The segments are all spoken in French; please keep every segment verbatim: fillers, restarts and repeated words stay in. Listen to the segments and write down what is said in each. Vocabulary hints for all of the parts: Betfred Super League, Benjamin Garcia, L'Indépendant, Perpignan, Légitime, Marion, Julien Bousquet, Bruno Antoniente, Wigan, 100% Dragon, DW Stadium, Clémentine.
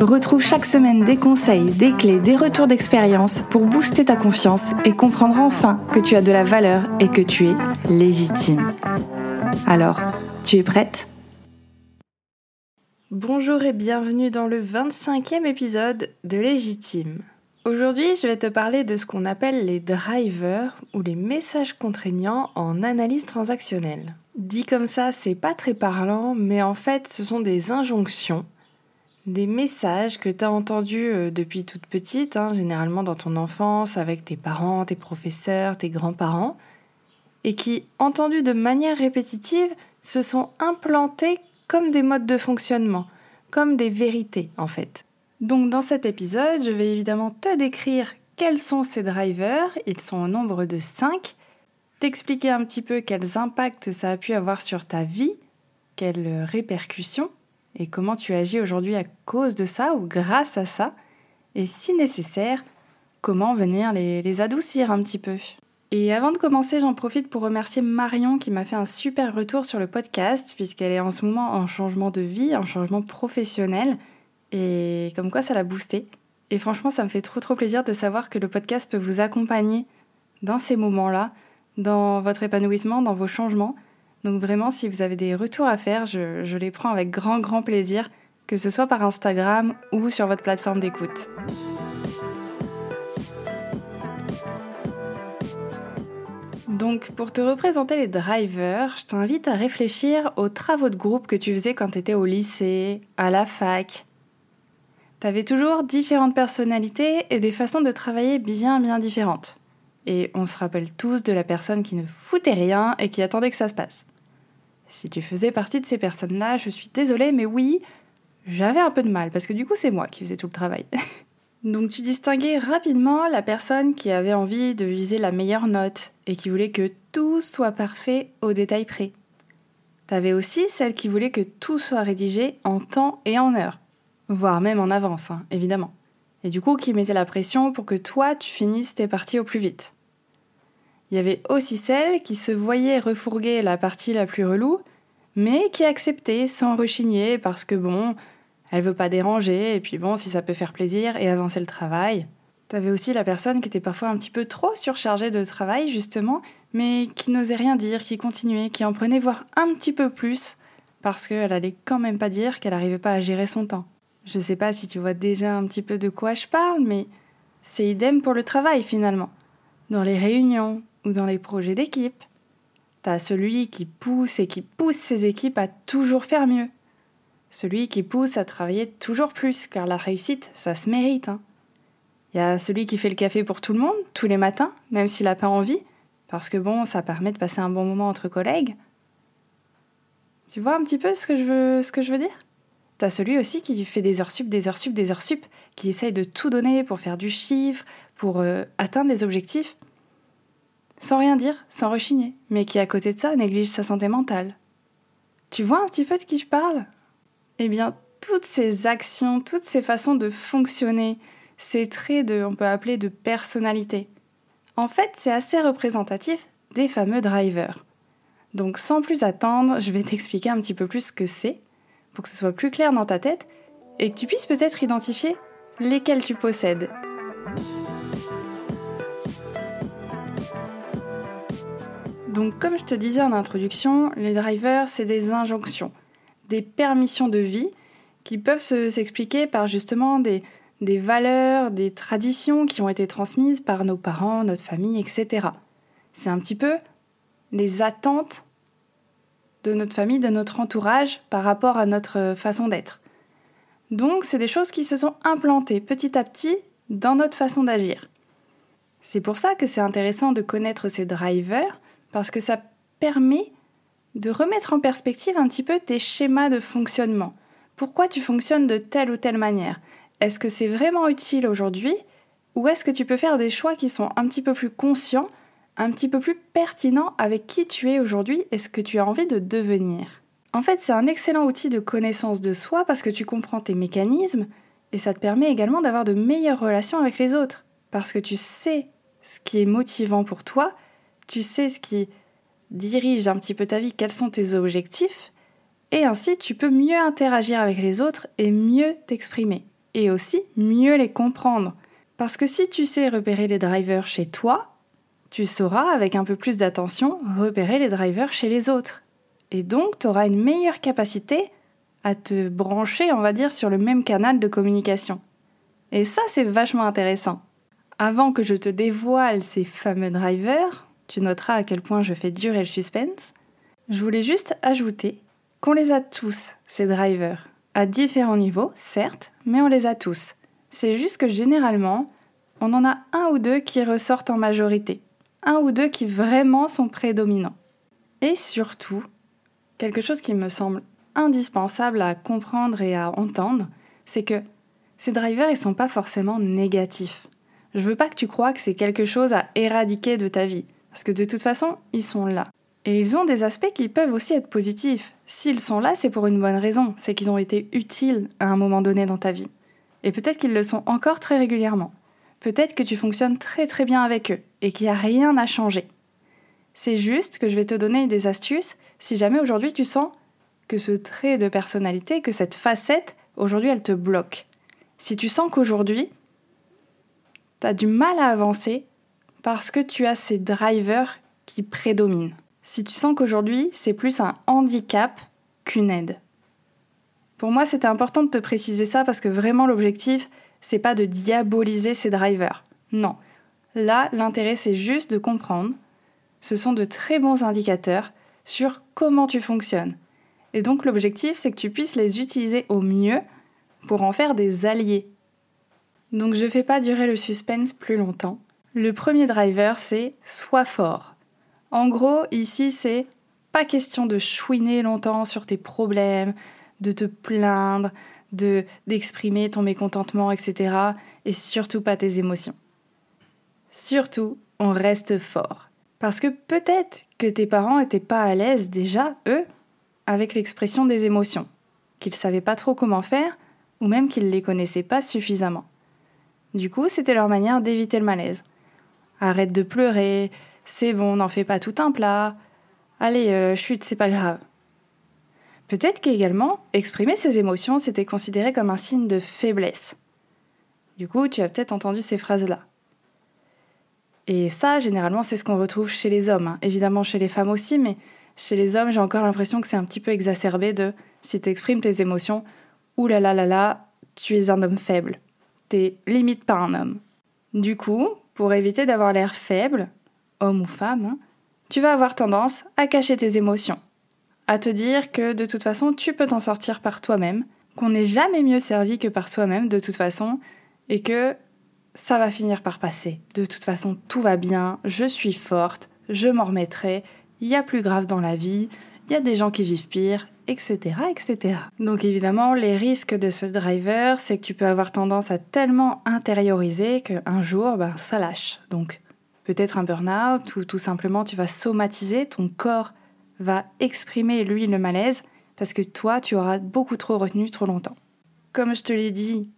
Retrouve chaque semaine des conseils, des clés, des retours d'expérience pour booster ta confiance et comprendre enfin que tu as de la valeur et que tu es légitime. Alors, tu es prête ? Bonjour et bienvenue dans le vingt-cinquième épisode de Légitime. Aujourd'hui, je vais te parler de ce qu'on appelle les drivers ou les messages contraignants en analyse transactionnelle. Dit comme ça, c'est pas très parlant, mais en fait, ce sont des injonctions, des messages que tu as entendus depuis toute petite, hein, généralement dans ton enfance, avec tes parents, tes professeurs, tes grands-parents, et qui, entendus de manière répétitive, se sont implantés comme des modes de fonctionnement, comme des vérités en fait. Donc dans cet épisode, je vais évidemment te décrire quels sont ces drivers, ils sont au nombre de cinq, t'expliquer un petit peu quels impacts ça a pu avoir sur ta vie, quelles répercussions, et comment tu agis aujourd'hui à cause de ça ou grâce à ça, et si nécessaire, comment venir les, les adoucir un petit peu. Et avant de commencer, j'en profite pour remercier Marion qui m'a fait un super retour sur le podcast puisqu'elle est en ce moment en changement de vie, en changement professionnel et comme quoi ça l'a boostée. Et franchement, ça me fait trop trop plaisir de savoir que le podcast peut vous accompagner dans ces moments-là, dans votre épanouissement, dans vos changements. Donc vraiment, si vous avez des retours à faire, je, je les prends avec grand grand plaisir, que ce soit par Instagram ou sur votre plateforme d'écoute. Donc, pour te représenter les drivers, je t'invite à réfléchir aux travaux de groupe que tu faisais quand tu étais au lycée, à la fac. Tu avais toujours différentes personnalités et des façons de travailler bien, bien différentes. Et on se rappelle tous de la personne qui ne foutait rien et qui attendait que ça se passe. Si tu faisais partie de ces personnes-là, je suis désolée, mais oui, j'avais un peu de mal, parce que du coup, c'est moi qui faisais tout le travail. Donc tu distinguais rapidement la personne qui avait envie de viser la meilleure note et qui voulait que tout soit parfait au détail près. T'avais aussi celle qui voulait que tout soit rédigé en temps et en heure, voire même en avance, hein, évidemment. Et du coup qui mettait la pression pour que toi tu finisses tes parties au plus vite. Il y avait aussi celle qui se voyait refourguer la partie la plus relou, mais qui acceptait sans rechigner parce que bon... elle veut pas déranger, et puis bon, si ça peut faire plaisir et avancer le travail. T'avais aussi la personne qui était parfois un petit peu trop surchargée de travail, justement, mais qui n'osait rien dire, qui continuait, qui en prenait voire un petit peu plus, parce qu'elle allait quand même pas dire qu'elle arrivait pas à gérer son temps. Je sais pas si tu vois déjà un petit peu de quoi je parle, mais c'est idem pour le travail, finalement. Dans les réunions ou dans les projets d'équipe, t'as celui qui pousse et qui pousse ses équipes à toujours faire mieux. Celui qui pousse à travailler toujours plus, car la réussite, ça se mérite. Hein. Il y a celui qui fait le café pour tout le monde, tous les matins, même s'il n'a pas envie, parce que bon, ça permet de passer un bon moment entre collègues. Tu vois un petit peu ce que je veux, ce que je veux dire ? T'as celui aussi qui fait des heures sup, des heures sup, des heures sup, qui essaye de tout donner pour faire du chiffre, pour euh, atteindre les objectifs, sans rien dire, sans rechigner, mais qui à côté de ça néglige sa santé mentale. Tu vois un petit peu de qui je parle ? Eh bien, toutes ces actions, toutes ces façons de fonctionner, ces traits de, on peut appeler de personnalité, en fait, c'est assez représentatif des fameux drivers. Donc, sans plus attendre, je vais t'expliquer un petit peu plus ce que c'est, pour que ce soit plus clair dans ta tête, et que tu puisses peut-être identifier lesquels tu possèdes. Donc, comme je te disais en introduction, les drivers, c'est des injonctions. Des permissions de vie qui peuvent se, s'expliquer par justement des, des valeurs, des traditions qui ont été transmises par nos parents, notre famille, et cetera. C'est un petit peu les attentes de notre famille, de notre entourage par rapport à notre façon d'être. Donc c'est des choses qui se sont implantées petit à petit dans notre façon d'agir. C'est pour ça que c'est intéressant de connaître ces drivers parce que ça permet de remettre en perspective un petit peu tes schémas de fonctionnement. Pourquoi tu fonctionnes de telle ou telle manière ? Est-ce que c'est vraiment utile aujourd'hui ? Ou est-ce que tu peux faire des choix qui sont un petit peu plus conscients, un petit peu plus pertinents avec qui tu es aujourd'hui et ce que tu as envie de devenir ? En fait, c'est un excellent outil de connaissance de soi parce que tu comprends tes mécanismes et ça te permet également d'avoir de meilleures relations avec les autres. Parce que tu sais ce qui est motivant pour toi, tu sais ce qui dirige un petit peu ta vie, quels sont tes objectifs, et ainsi tu peux mieux interagir avec les autres et mieux t'exprimer, et aussi mieux les comprendre. Parce que si tu sais repérer les drivers chez toi, tu sauras, avec un peu plus d'attention, repérer les drivers chez les autres. Et donc tu auras une meilleure capacité à te brancher, on va dire, sur le même canal de communication. Et ça, c'est vachement intéressant. Avant que je te dévoile ces fameux drivers, tu noteras à quel point je fais durer le suspense, je voulais juste ajouter qu'on les a tous, ces drivers, à différents niveaux, certes, mais on les a tous. C'est juste que généralement, on en a un ou deux qui ressortent en majorité, un ou deux qui vraiment sont prédominants. Et surtout, quelque chose qui me semble indispensable à comprendre et à entendre, c'est que ces drivers, ils sont pas forcément négatifs. Je veux pas que tu crois que c'est quelque chose à éradiquer de ta vie, parce que de toute façon, ils sont là. Et ils ont des aspects qui peuvent aussi être positifs. S'ils sont là, c'est pour une bonne raison, c'est qu'ils ont été utiles à un moment donné dans ta vie. Et peut-être qu'ils le sont encore très régulièrement. Peut-être que tu fonctionnes très très bien avec eux, et qu'il n'y a rien à changer. C'est juste que je vais te donner des astuces, si jamais aujourd'hui tu sens que ce trait de personnalité, que cette facette, aujourd'hui elle te bloque. Si tu sens qu'aujourd'hui, t'as du mal à avancer parce que tu as ces drivers qui prédominent. Si tu sens qu'aujourd'hui, c'est plus un handicap qu'une aide. Pour moi, c'était important de te préciser ça parce que vraiment l'objectif, c'est pas de diaboliser ces drivers. Non. Là, l'intérêt, c'est juste de comprendre. Ce sont de très bons indicateurs sur comment tu fonctionnes. Et donc, l'objectif, c'est que tu puisses les utiliser au mieux pour en faire des alliés. Donc je fais pas durer le suspense plus longtemps. Le premier driver, c'est « sois fort ». En gros, ici, c'est pas question de chouiner longtemps sur tes problèmes, de te plaindre, de, d'exprimer ton mécontentement, et cetera. Et surtout pas tes émotions. Surtout, on reste fort. Parce que peut-être que tes parents étaient pas à l'aise déjà, eux, avec l'expression des émotions, qu'ils savaient pas trop comment faire, ou même qu'ils les connaissaient pas suffisamment. Du coup, c'était leur manière d'éviter le malaise. Arrête de pleurer, c'est bon, n'en fais pas tout un plat. Allez, euh, chute, c'est pas grave. Peut-être qu'également, exprimer ses émotions, c'était considéré comme un signe de faiblesse. Du coup, tu as peut-être entendu ces phrases-là. Et ça, généralement, c'est ce qu'on retrouve chez les hommes. Hein. Évidemment, chez les femmes aussi, mais chez les hommes, j'ai encore l'impression que c'est un petit peu exacerbé de « si t'exprimes tes émotions, oulala, là là là, tu es un homme faible ». T'es limite pas un homme. Du coup, pour éviter d'avoir l'air faible, homme ou femme, hein, tu vas avoir tendance à cacher tes émotions, à te dire que de toute façon, tu peux t'en sortir par toi-même, qu'on n'est jamais mieux servi que par soi-même de toute façon, et que ça va finir par passer. De toute façon, tout va bien, je suis forte, je m'en remettrai, il y a plus grave dans la vie, il y a des gens qui vivent pire, et cetera, et cetera. Donc évidemment, les risques de ce driver, c'est que tu peux avoir tendance à tellement intérioriser qu'un jour, ben, ça lâche. Donc peut-être un burn-out ou tout simplement tu vas somatiser, ton corps va exprimer, lui, le malaise parce que toi, tu auras beaucoup trop retenu trop longtemps. Comme je te l'ai dit,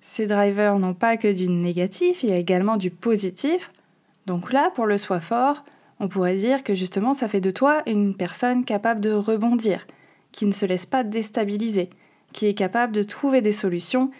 ces drivers n'ont pas que du négatif, il y a également du positif. Donc là, pour le soi fort, on pourrait dire que justement, ça fait de toi une personne capable de rebondir, qui ne se laisse pas déstabiliser, qui est capable de trouver des solutions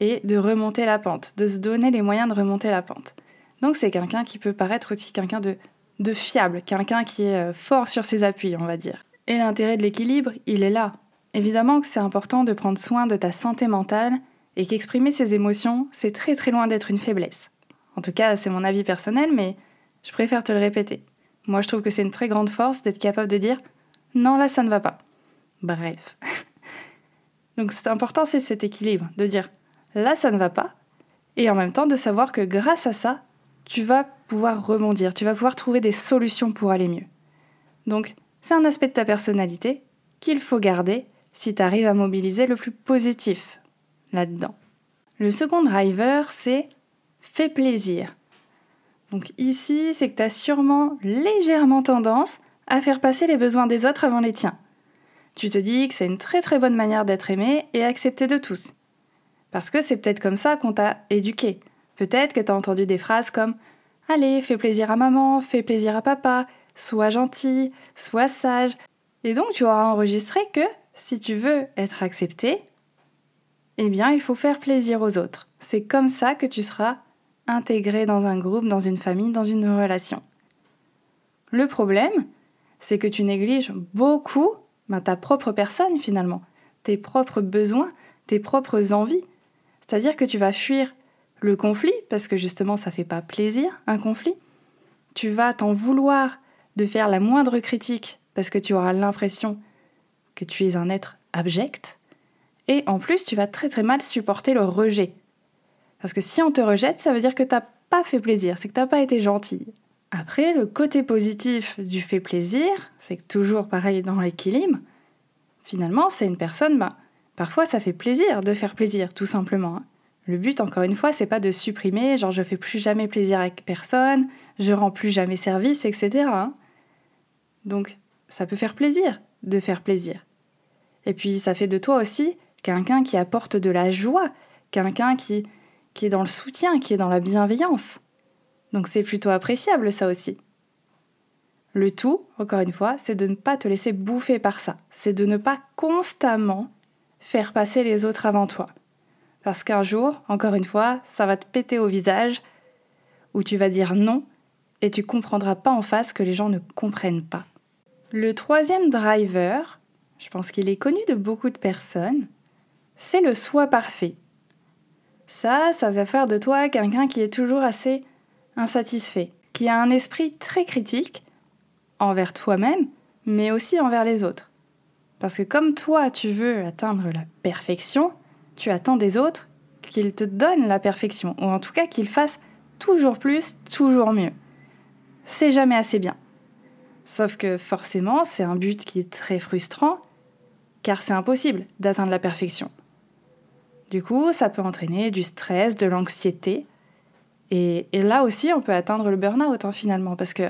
et de remonter la pente, de se donner les moyens de remonter la pente. Donc c'est quelqu'un qui peut paraître aussi quelqu'un de, de fiable, quelqu'un qui est fort sur ses appuis, on va dire. Et l'intérêt de l'équilibre, il est là. Évidemment que c'est important de prendre soin de ta santé mentale et qu'exprimer ses émotions, c'est très très loin d'être une faiblesse. En tout cas, c'est mon avis personnel, mais je préfère te le répéter. Moi, je trouve que c'est une très grande force d'être capable de dire « non, là, ça ne va pas ». Bref. Donc c'est important, c'est cet équilibre, de dire « là, ça ne va pas », et en même temps de savoir que grâce à ça, tu vas pouvoir rebondir, tu vas pouvoir trouver des solutions pour aller mieux. Donc c'est un aspect de ta personnalité qu'il faut garder si tu arrives à mobiliser le plus positif là-dedans. Le second driver, c'est « fait plaisir. Donc ici, c'est que tu as sûrement légèrement tendance à faire passer les besoins des autres avant les tiens. Tu te dis que c'est une très très bonne manière d'être aimé et accepté de tous. Parce que c'est peut-être comme ça qu'on t'a éduqué. Peut-être que tu as entendu des phrases comme « Allez, fais plaisir à maman, fais plaisir à papa, sois gentil, sois sage ». Et donc tu auras enregistré que si tu veux être accepté, eh bien il faut faire plaisir aux autres. C'est comme ça que tu seras intégré dans un groupe, dans une famille, dans une relation. Le problème, c'est que tu négliges beaucoup ben, ta propre personne finalement, tes propres besoins, tes propres envies. C'est-à-dire que tu vas fuir le conflit, parce que justement ça fait pas plaisir, un conflit. Tu vas t'en vouloir de faire la moindre critique, parce que tu auras l'impression que tu es un être abject. Et en plus, tu vas très très mal supporter le rejet. Parce que si on te rejette, ça veut dire que t'as pas fait plaisir, c'est que t'as pas été gentille. Après, le côté positif du fait plaisir, c'est que toujours pareil dans l'équilibre, finalement, c'est une personne, bah, parfois ça fait plaisir de faire plaisir, tout simplement. Hein. Le but, encore une fois, c'est pas de supprimer, genre je fais plus jamais plaisir à personne, je rends plus jamais service, et cetera. Hein. Donc, ça peut faire plaisir de faire plaisir. Et puis, ça fait de toi aussi quelqu'un qui apporte de la joie, quelqu'un qui, qui est dans le soutien, qui est dans la bienveillance. Donc, c'est plutôt appréciable, ça aussi. Le tout, encore une fois, c'est de ne pas te laisser bouffer par ça. C'est de ne pas constamment faire passer les autres avant toi. Parce qu'un jour, encore une fois, ça va te péter au visage, où tu vas dire non, et tu comprendras pas en face que les gens ne comprennent pas. Le troisième driver, je pense qu'il est connu de beaucoup de personnes, c'est le soi parfait. Ça, ça va faire de toi quelqu'un qui est toujours assez insatisfait, qui a un esprit très critique envers toi-même, mais aussi envers les autres. Parce que comme toi, tu veux atteindre la perfection, tu attends des autres qu'ils te donnent la perfection, ou en tout cas qu'ils fassent toujours plus, toujours mieux. C'est jamais assez bien. Sauf que forcément, c'est un but qui est très frustrant, car c'est impossible d'atteindre la perfection. Du coup, ça peut entraîner du stress, de l'anxiété, et, et là aussi, on peut atteindre le burn-out hein, finalement, parce que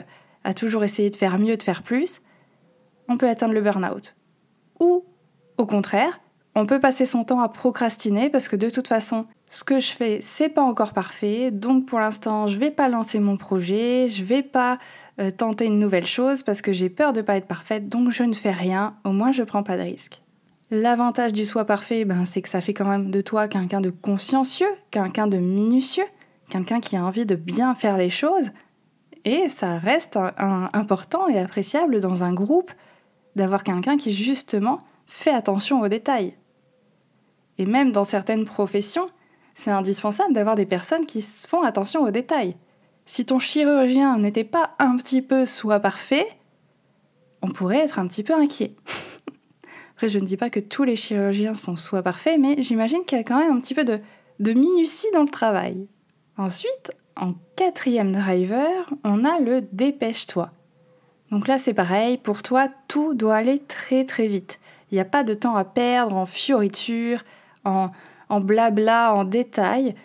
à toujours essayer de faire mieux, de faire plus, on peut atteindre le burn-out. Ou, au contraire, on peut passer son temps à procrastiner, parce que de toute façon, ce que je fais, c'est pas encore parfait, donc pour l'instant, je vais pas lancer mon projet, je vais pas Euh, tenter une nouvelle chose parce que j'ai peur de pas être parfaite, donc je ne fais rien, au moins je prends pas de risque. L'avantage du soi parfait, ben, c'est que ça fait quand même de toi quelqu'un de consciencieux, quelqu'un de minutieux, quelqu'un qui a envie de bien faire les choses, et ça reste un, un, important et appréciable dans un groupe d'avoir quelqu'un qui justement fait attention aux détails. Et même dans certaines professions, c'est indispensable d'avoir des personnes qui font attention aux détails. Si ton chirurgien n'était pas un petit peu soi parfait, on pourrait être un petit peu inquiet. Après, je ne dis pas que tous les chirurgiens sont soi parfaits, mais j'imagine qu'il y a quand même un petit peu de, de minutie dans le travail. Ensuite, en quatrième driver, on a le « dépêche-toi ». Donc là, c'est pareil, pour toi, tout doit aller très très vite. Il n'y a pas de temps à perdre en fioritures, en, en blabla, en détails.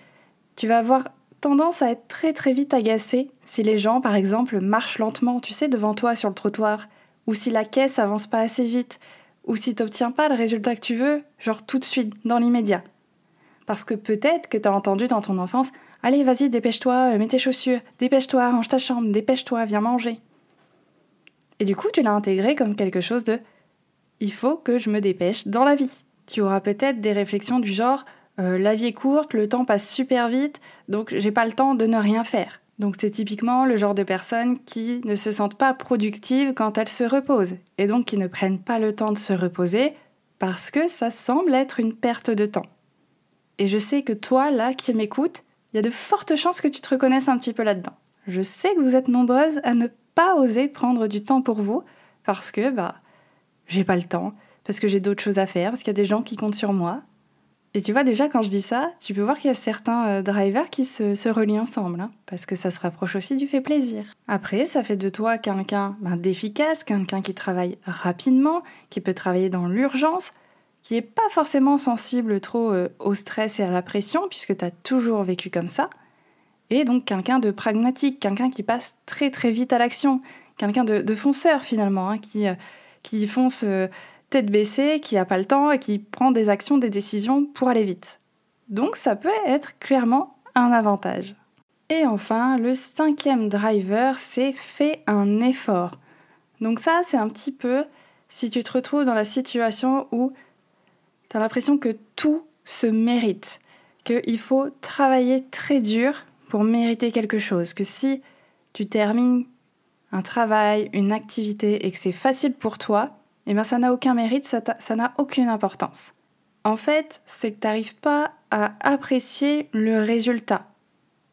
Tu vas avoir tendance à être très très vite agacée si les gens, par exemple, marchent lentement, tu sais, devant toi sur le trottoir, ou si la caisse avance pas assez vite, ou si t'obtiens pas le résultat que tu veux, genre tout de suite, dans l'immédiat. Parce que peut-être que t'as entendu dans ton enfance « Allez, vas-y, dépêche-toi, mets tes chaussures, dépêche-toi, range ta chambre, dépêche-toi, viens manger. » Et du coup, tu l'as intégré comme quelque chose de « Il faut que je me dépêche dans la vie. » Tu auras peut-être des réflexions du genre « Euh, la vie est courte, le temps passe super vite, donc j'ai pas le temps de ne rien faire. » Donc c'est typiquement le genre de personnes qui ne se sentent pas productives quand elles se reposent, et donc qui ne prennent pas le temps de se reposer, parce que ça semble être une perte de temps. Et je sais que toi, là, qui m'écoutes, il y a de fortes chances que tu te reconnaisses un petit peu là-dedans. Je sais que vous êtes nombreuses à ne pas oser prendre du temps pour vous, parce que, bah, j'ai pas le temps, parce que j'ai d'autres choses à faire, parce qu'il y a des gens qui comptent sur moi. Et tu vois, déjà, quand je dis ça, tu peux voir qu'il y a certains euh, drivers qui se, se relient ensemble, hein, parce que ça se rapproche aussi du fait plaisir. Après, ça fait de toi quelqu'un ben, d'efficace, quelqu'un qui travaille rapidement, qui peut travailler dans l'urgence, qui n'est pas forcément sensible trop euh, au stress et à la pression, puisque tu as toujours vécu comme ça, et donc quelqu'un de pragmatique, quelqu'un qui passe très très vite à l'action, quelqu'un de, de fonceur finalement, hein, qui, qui fonce euh, tête baissée, qui n'a pas le temps et qui prend des actions, des décisions pour aller vite. Donc ça peut être clairement un avantage. Et enfin, le cinquième driver, c'est « fais un effort ». Donc ça, c'est un petit peu si tu te retrouves dans la situation où tu as l'impression que tout se mérite, qu'il faut travailler très dur pour mériter quelque chose, que si tu termines un travail, une activité et que c'est facile pour toi, eh bien ça n'a aucun mérite, ça, ça n'a aucune importance. En fait, c'est que tu n'arrives pas à apprécier le résultat.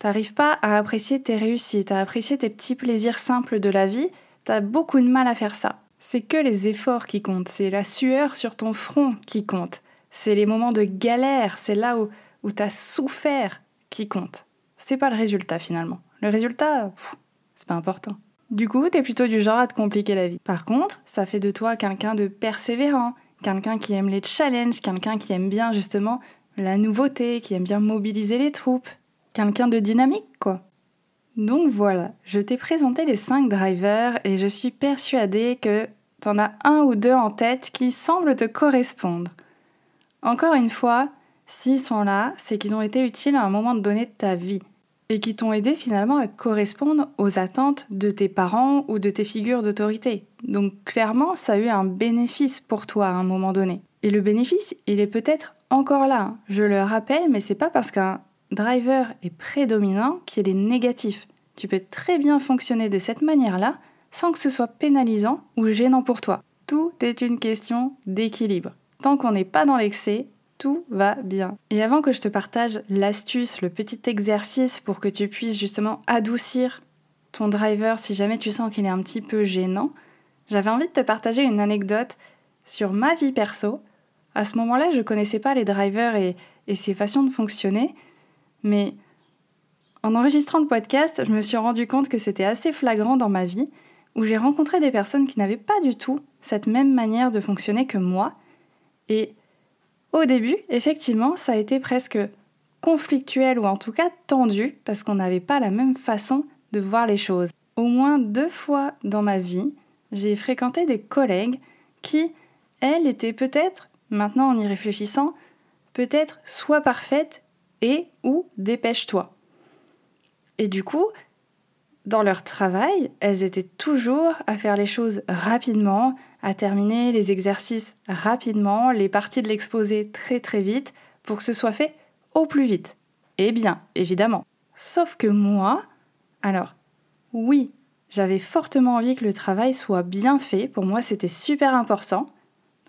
Tu n'arrives pas à apprécier tes réussites, à apprécier tes petits plaisirs simples de la vie. Tu as beaucoup de mal à faire ça. C'est que les efforts qui comptent, c'est la sueur sur ton front qui compte. C'est les moments de galère, c'est là où, où tu as souffert qui compte. C'est pas le résultat finalement. Le résultat, pff, c'est pas important. Du coup, tu es plutôt du genre à te compliquer la vie. Par contre, ça fait de toi quelqu'un de persévérant, quelqu'un qui aime les challenges, quelqu'un qui aime bien justement la nouveauté, qui aime bien mobiliser les troupes. Quelqu'un de dynamique, quoi. Donc voilà, je t'ai présenté les cinq drivers et je suis persuadée que t'en as un ou deux en tête qui semblent te correspondre. Encore une fois, s'ils sont là, c'est qu'ils ont été utiles à un moment donné de ta vie et qui t'ont aidé finalement à correspondre aux attentes de tes parents ou de tes figures d'autorité. Donc clairement, ça a eu un bénéfice pour toi à un moment donné. Et le bénéfice, il est peut-être encore là, hein. Je le rappelle, mais c'est pas parce qu'un driver est prédominant qu'il est négatif. Tu peux très bien fonctionner de cette manière-là sans que ce soit pénalisant ou gênant pour toi. Tout est une question d'équilibre. Tant qu'on n'est pas dans l'excès, tout va bien. Et avant que je te partage l'astuce, le petit exercice pour que tu puisses justement adoucir ton driver si jamais tu sens qu'il est un petit peu gênant, j'avais envie de te partager une anecdote sur ma vie perso. À ce moment-là, je ne connaissais pas les drivers et, et ses façons de fonctionner. Mais en enregistrant le podcast, je me suis rendu compte que c'était assez flagrant dans ma vie, où j'ai rencontré des personnes qui n'avaient pas du tout cette même manière de fonctionner que moi. Et au début, effectivement, ça a été presque conflictuel ou en tout cas tendu, parce qu'on n'avait pas la même façon de voir les choses. Au moins deux fois dans ma vie, j'ai fréquenté des collègues qui, elles, étaient peut-être, maintenant en y réfléchissant, peut-être soit parfaites, et ou dépêche-toi. Et du coup, dans leur travail, elles étaient toujours à faire les choses rapidement, à terminer les exercices rapidement, les parties de l'exposé très très vite, pour que ce soit fait au plus vite. Eh bien, évidemment. Sauf que moi, alors, oui, j'avais fortement envie que le travail soit bien fait, pour moi c'était super important,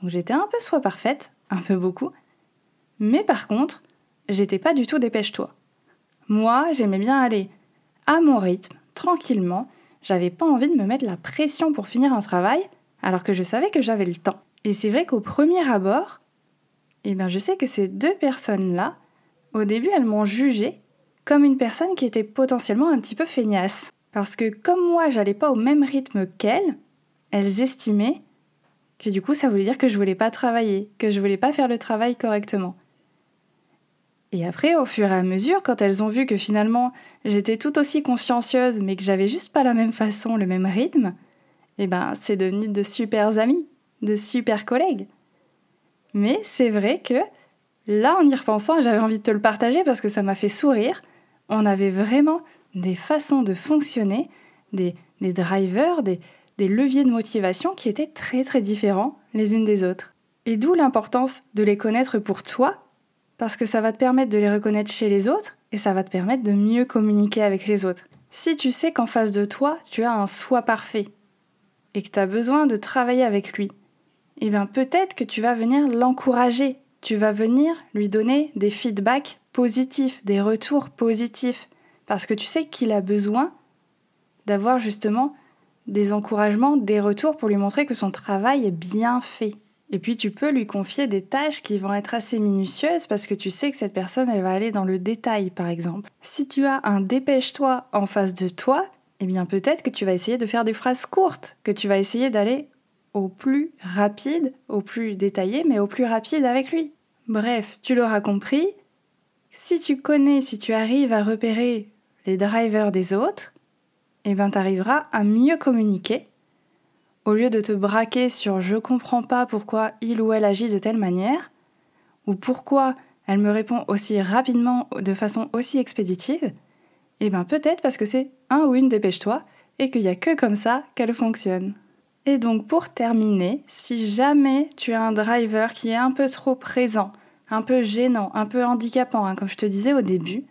donc j'étais un peu soit parfaite, un peu beaucoup, mais par contre, j'étais pas du tout dépêche-toi. Moi, j'aimais bien aller à mon rythme, tranquillement. J'avais pas envie de me mettre la pression pour finir un travail, alors que je savais que j'avais le temps. Et c'est vrai qu'au premier abord, eh bien, je sais que ces deux personnes-là, au début, elles m'ont jugée comme une personne qui était potentiellement un petit peu feignasse. Parce que comme moi, j'allais pas au même rythme qu'elles, elles estimaient que du coup, ça voulait dire que je voulais pas travailler, que je voulais pas faire le travail correctement. Et après, au fur et à mesure, quand elles ont vu que finalement j'étais tout aussi consciencieuse mais que j'avais juste pas la même façon, le même rythme, eh ben c'est devenu de super amis, de super collègues. Mais c'est vrai que là, en y repensant, j'avais envie de te le partager parce que ça m'a fait sourire. On avait vraiment des façons de fonctionner, des, des drivers, des, des leviers de motivation qui étaient très très différents les unes des autres. Et d'où l'importance de les connaître pour toi, parce que ça va te permettre de les reconnaître chez les autres et ça va te permettre de mieux communiquer avec les autres. Si tu sais qu'en face de toi, tu as un soi parfait et que tu as besoin de travailler avec lui, eh bien peut-être que tu vas venir l'encourager, tu vas venir lui donner des feedbacks positifs, des retours positifs, parce que tu sais qu'il a besoin d'avoir justement des encouragements, des retours pour lui montrer que son travail est bien fait. Et puis tu peux lui confier des tâches qui vont être assez minutieuses parce que tu sais que cette personne, elle va aller dans le détail, par exemple. Si tu as un dépêche-toi en face de toi, eh bien peut-être que tu vas essayer de faire des phrases courtes, que tu vas essayer d'aller au plus rapide, au plus détaillé, mais au plus rapide avec lui. Bref, tu l'auras compris, si tu connais, si tu arrives à repérer les drivers des autres, eh ben, tu arriveras à mieux communiquer au lieu de te braquer sur « je comprends pas pourquoi il ou elle agit de telle manière » ou « pourquoi elle me répond aussi rapidement de façon aussi expéditive », eh ben peut-être parce que c'est un ou une « dépêche-toi » et qu'il n'y a que comme ça qu'elle fonctionne. Et donc pour terminer, si jamais tu as un driver qui est un peu trop présent, un peu gênant, un peu handicapant, hein, comme je te disais au début,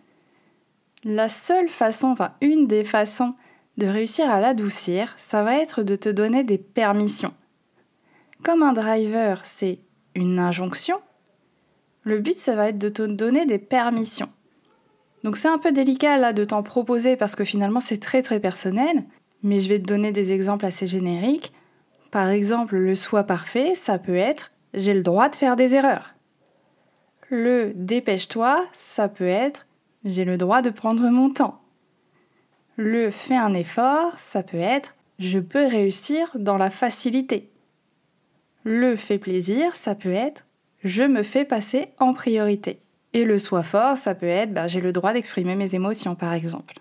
la seule façon, enfin une des façons de réussir à l'adoucir, ça va être de te donner des permissions. Comme un driver, c'est une injonction, le but, ça va être de te donner des permissions. Donc c'est un peu délicat là de t'en proposer parce que finalement c'est très très personnel, mais je vais te donner des exemples assez génériques. Par exemple, le soi parfait, ça peut être « j'ai le droit de faire des erreurs ». Le « dépêche-toi », ça peut être « j'ai le droit de prendre mon temps ». Le « fais un effort », ça peut être « je peux réussir dans la facilité ». Le « fais plaisir », ça peut être « je me fais passer en priorité ». Et le « sois fort », ça peut être bah, « j'ai le droit d'exprimer mes émotions », par exemple.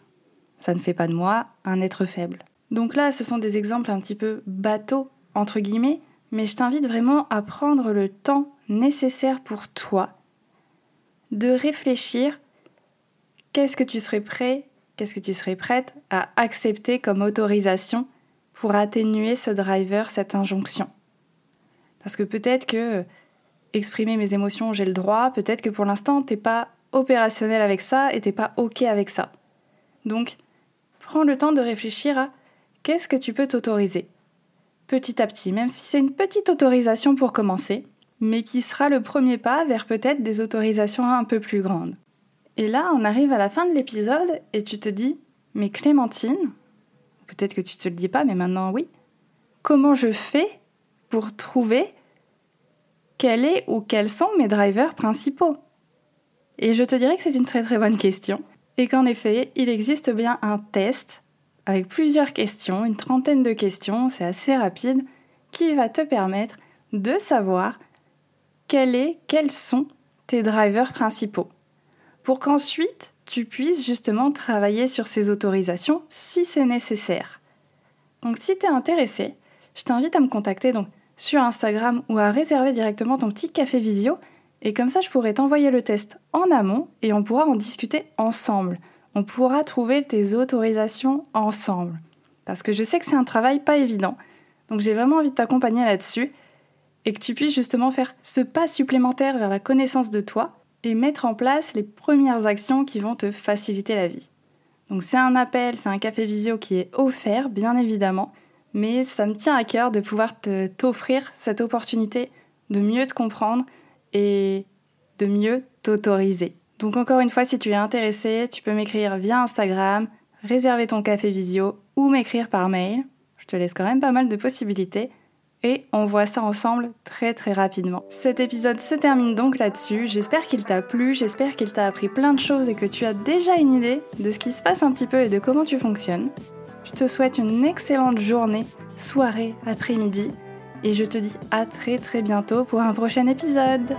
Ça ne fait pas de moi un être faible. Donc là, ce sont des exemples un petit peu bateaux, entre guillemets, mais je t'invite vraiment à prendre le temps nécessaire pour toi de réfléchir qu'est-ce que tu serais prêt Qu'est-ce que tu serais prête à accepter comme autorisation pour atténuer ce driver, cette injonction ? Parce que peut-être que exprimer mes émotions, j'ai le droit, peut-être que pour l'instant, t'es pas opérationnel avec ça et t'es pas OK avec ça. Donc, prends le temps de réfléchir à qu'est-ce que tu peux t'autoriser, petit à petit, même si c'est une petite autorisation pour commencer, mais qui sera le premier pas vers peut-être des autorisations un peu plus grandes. Et là, on arrive à la fin de l'épisode et tu te dis « Mais Clémentine, peut-être que tu te le dis pas, mais maintenant oui, comment je fais pour trouver quel est ou quels sont mes drivers principaux ?» Et je te dirais que c'est une très très bonne question et qu'en effet, il existe bien un test avec plusieurs questions, une trentaine de questions, c'est assez rapide, qui va te permettre de savoir quel est, quels sont tes drivers principaux, pour qu'ensuite tu puisses justement travailler sur ces autorisations si c'est nécessaire. Donc si t'es intéressé, je t'invite à me contacter donc, sur Instagram ou à réserver directement ton petit café visio et comme ça je pourrai t'envoyer le test en amont et on pourra en discuter ensemble. On pourra trouver tes autorisations ensemble. Parce que je sais que c'est un travail pas évident. Donc j'ai vraiment envie de t'accompagner là-dessus et que tu puisses justement faire ce pas supplémentaire vers la connaissance de toi et mettre en place les premières actions qui vont te faciliter la vie. Donc c'est un appel, c'est un café visio qui est offert, bien évidemment, mais ça me tient à cœur de pouvoir te, t'offrir cette opportunité de mieux te comprendre et de mieux t'autoriser. Donc encore une fois, si tu es intéressé, tu peux m'écrire via Instagram, réserver ton café visio ou m'écrire par mail. Je te laisse quand même pas mal de possibilités. Et on voit ça ensemble très très rapidement. Cet épisode se termine donc là-dessus. J'espère qu'il t'a plu, j'espère qu'il t'a appris plein de choses et que tu as déjà une idée de ce qui se passe un petit peu et de comment tu fonctionnes. Je te souhaite une excellente journée, soirée, après-midi et je te dis à très très bientôt pour un prochain épisode.